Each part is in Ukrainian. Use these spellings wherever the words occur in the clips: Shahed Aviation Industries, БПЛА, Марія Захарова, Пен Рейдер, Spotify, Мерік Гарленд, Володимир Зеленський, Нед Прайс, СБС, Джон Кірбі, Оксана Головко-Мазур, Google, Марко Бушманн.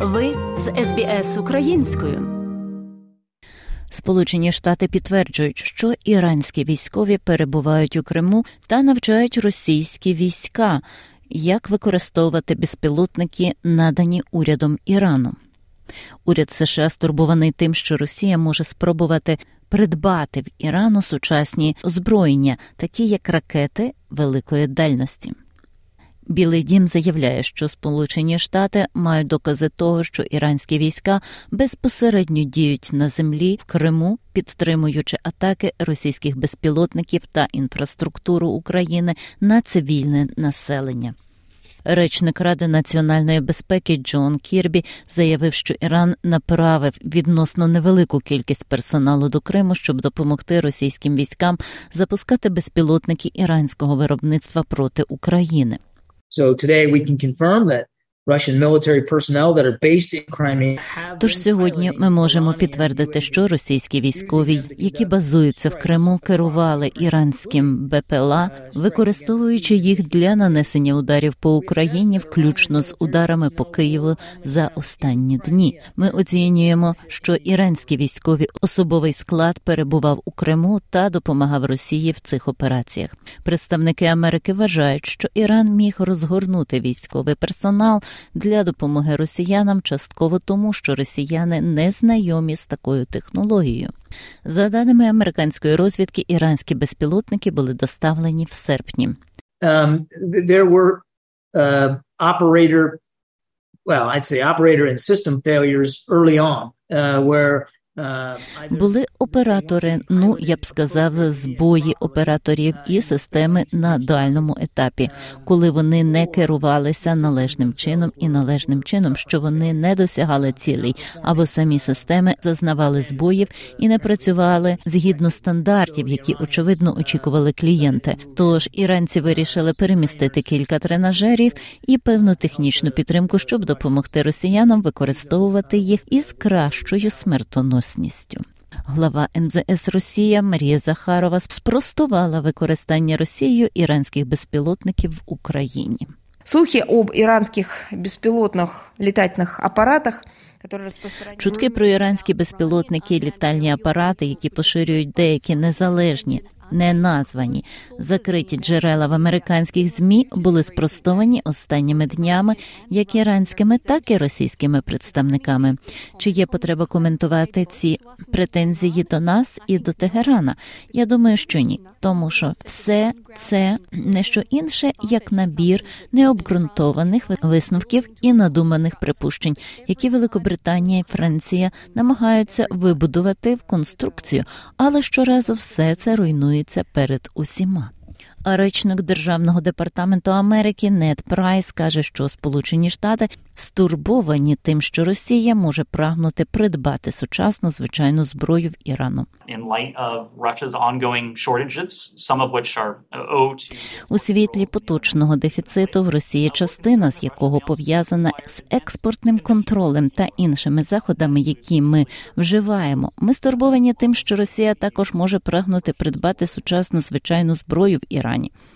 Ви з СБС українською. Сполучені Штати підтверджують, що іранські військові перебувають у Криму та навчають російські війська, як використовувати безпілотники, надані урядом Ірану. Уряд США стурбований тим, що Росія може спробувати придбати в Ірану сучасні озброєння, такі як ракети великої дальності. Білий дім заявляє, що Сполучені Штати мають докази того, що іранські війська безпосередньо діють на землі в Криму, підтримуючи атаки російських безпілотників та інфраструктуру України на цивільне населення. Речник Ради національної безпеки Джон Кірбі заявив, що Іран направив відносно невелику кількість персоналу до Криму, щоб допомогти російським військам запускати безпілотники іранського виробництва проти України. Тож сьогодні ми можемо підтвердити, що російські військові, які базуються в Криму, керували іранським БПЛА, використовуючи їх для нанесення ударів по Україні, включно з ударами по Києву за останні дні. Ми оцінюємо, що іранські військові особовий склад перебував у Криму та допомагав Росії в цих операціях. Представники Америки вважають, що Іран міг розгорнути військовий персонал для допомоги росіянам, частково тому, що росіяни не знайомі з такою технологією. За даними американської розвідки, іранські безпілотники були доставлені в серпні. Були оператори, збої операторів і системи на дальньому етапі, коли вони не керувалися належним чином, що вони не досягали цілей, або самі системи зазнавали збоїв і не працювали згідно стандартів, які, очевидно, очікували клієнти. Тож іранці вирішили перемістити кілька тренажерів і певну технічну підтримку, щоб допомогти росіянам використовувати їх із кращою смертоносністю. Глава МЗС Росія Марія Захарова спростувала використання Росією іранських безпілотників в Україні. Слухи об іранських безпілотних літальних апаратах. Чутки про іранські безпілотники, літальні апарати, які поширюють деякі незалежні, неназвані, закриті джерела в американських ЗМІ, були спростовані останніми днями як іранськими, так і російськими представниками. Чи є потреба коментувати ці претензії до нас і до Тегерана? Я думаю, що ні. Тому що все це не що інше, як набір необґрунтованих висновків і надуманих припущень, які Великобританія і Франція намагаються вибудувати в конструкцію, але щоразу все це руйнує перед усіма. А речник Державного департаменту Америки Нед Прайс каже, що Сполучені Штати стурбовані тим, що Росія може прагнути придбати сучасну звичайну зброю в Ірану. У світлі поточного дефіциту в Росії, частина з якого пов'язана з експортним контролем та іншими заходами, які ми вживаємо. Ми стурбовані тим, що Росія також може прагнути придбати сучасну звичайну зброю в Ірані.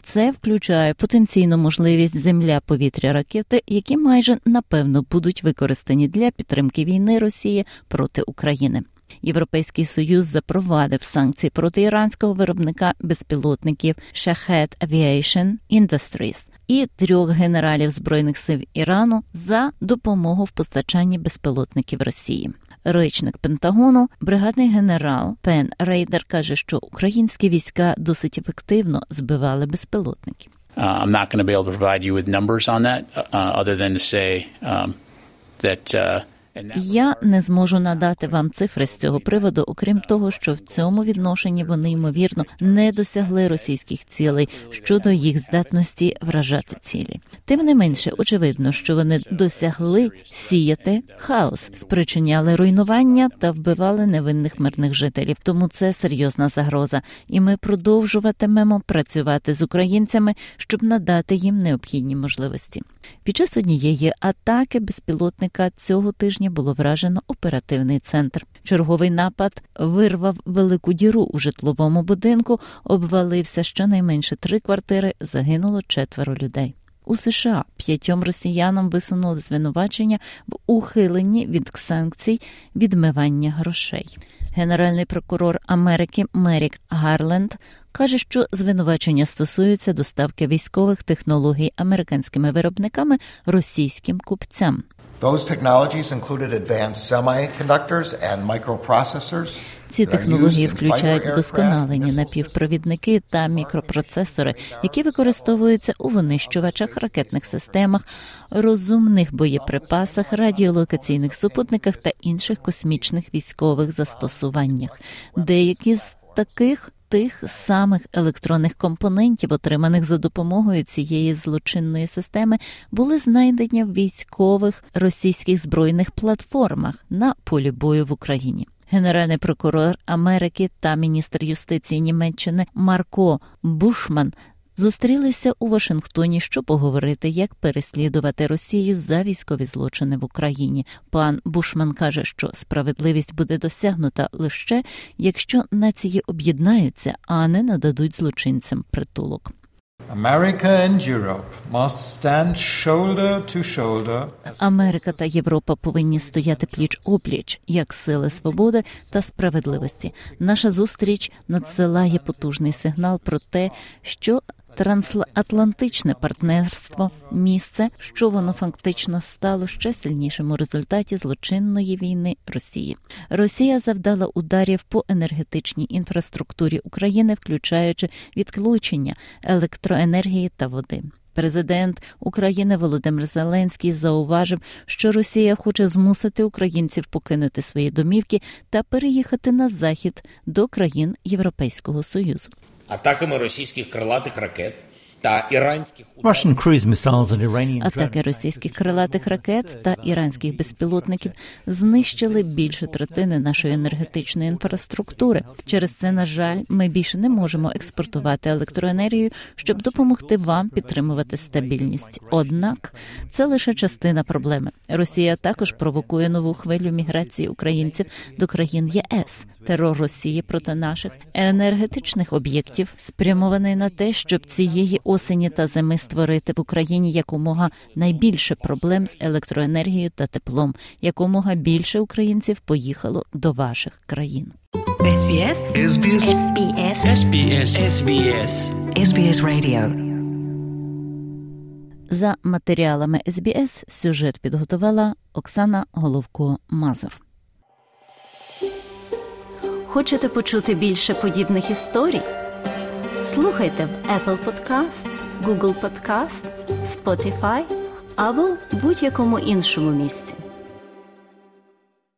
Це включає потенційну можливість земля-повітря ракети, які майже напевно будуть використані для підтримки війни Росії проти України. Європейський Союз запровадив санкції проти іранського виробника безпілотників Shahed Aviation Industries і 3 генералів Збройних сил Ірану за допомогу в постачанні безпілотників Росії. Речник Пентагону, бригадний генерал Пен Рейдер, каже, що українські війська досить ефективно збивали безпілотники. Я не зможу надати вам цифри з цього приводу, окрім того, що в цьому відношенні вони, ймовірно, не досягли російських цілей щодо їх здатності вражати цілі. Тим не менше, очевидно, що вони досягли сіяти хаос, спричиняли руйнування та вбивали невинних мирних жителів. Тому це серйозна загроза. І ми продовжуватимемо працювати з українцями, щоб надати їм необхідні можливості. Під час однієї атаки безпілотника цього тижня було вражено оперативний центр. Черговий напад вирвав велику діру у житловому будинку, обвалився щонайменше 3 квартири, загинуло 4 людей. У США 5 росіянам висунули звинувачення в ухиленні від санкцій відмивання грошей. Генеральний прокурор Америки Мерік Гарленд каже, що звинувачення стосуються доставки військових технологій американськими виробниками російським купцям. Ці технології включають вдосконалені напівпровідники та мікропроцесори, які використовуються у винищувачах, ракетних системах, розумних боєприпасах, радіолокаційних супутниках та інших космічних військових застосуваннях. Деякі з тих самих електронних компонентів, отриманих за допомогою цієї злочинної системи, були знайдені в військових російських збройних платформах на полі бою в Україні. Генеральний прокурор Америки та міністр юстиції Німеччини Марко Бушманн зустрілися у Вашингтоні, щоб поговорити, як переслідувати Росію за військові злочини в Україні. Пан Бушманн каже, що справедливість буде досягнута лише, якщо нації об'єднаються, а не нададуть злочинцям притулок. Америка та Європа повинні стояти пліч-опліч, як сили свободи та справедливості. Наша зустріч надсилає потужний сигнал про те, що трансатлантичне партнерство – місце, що воно фактично стало ще сильнішим у результаті злочинної війни Росії. Росія завдала ударів по енергетичній інфраструктурі України, включаючи відключення електроенергії та води. Президент України Володимир Зеленський зауважив, що Росія хоче змусити українців покинути свої домівки та переїхати на захід до країн Європейського Союзу. Атаками російських крилатих ракет та іранських атаки російських крилатих ракет та іранських безпілотників знищили більше третини нашої енергетичної інфраструктури. Через це, на жаль, ми більше не можемо експортувати електроенергію, щоб допомогти вам підтримувати стабільність. Однак це лише частина проблеми. Росія також провокує нову хвилю міграції українців до країн ЄС. Терор Росії проти наших енергетичних об'єктів спрямований на те, щоб цієї осені та зими створити в Україні якомога найбільше проблем з електроенергією та теплом, якомога більше українців поїхало до ваших країн. За матеріалами СБС сюжет підготувала Оксана Головко-Мазур. Хочете почути більше подібних історій? Слухайте в Apple Podcast, Google Podcast, Spotify або будь-якому іншому місці.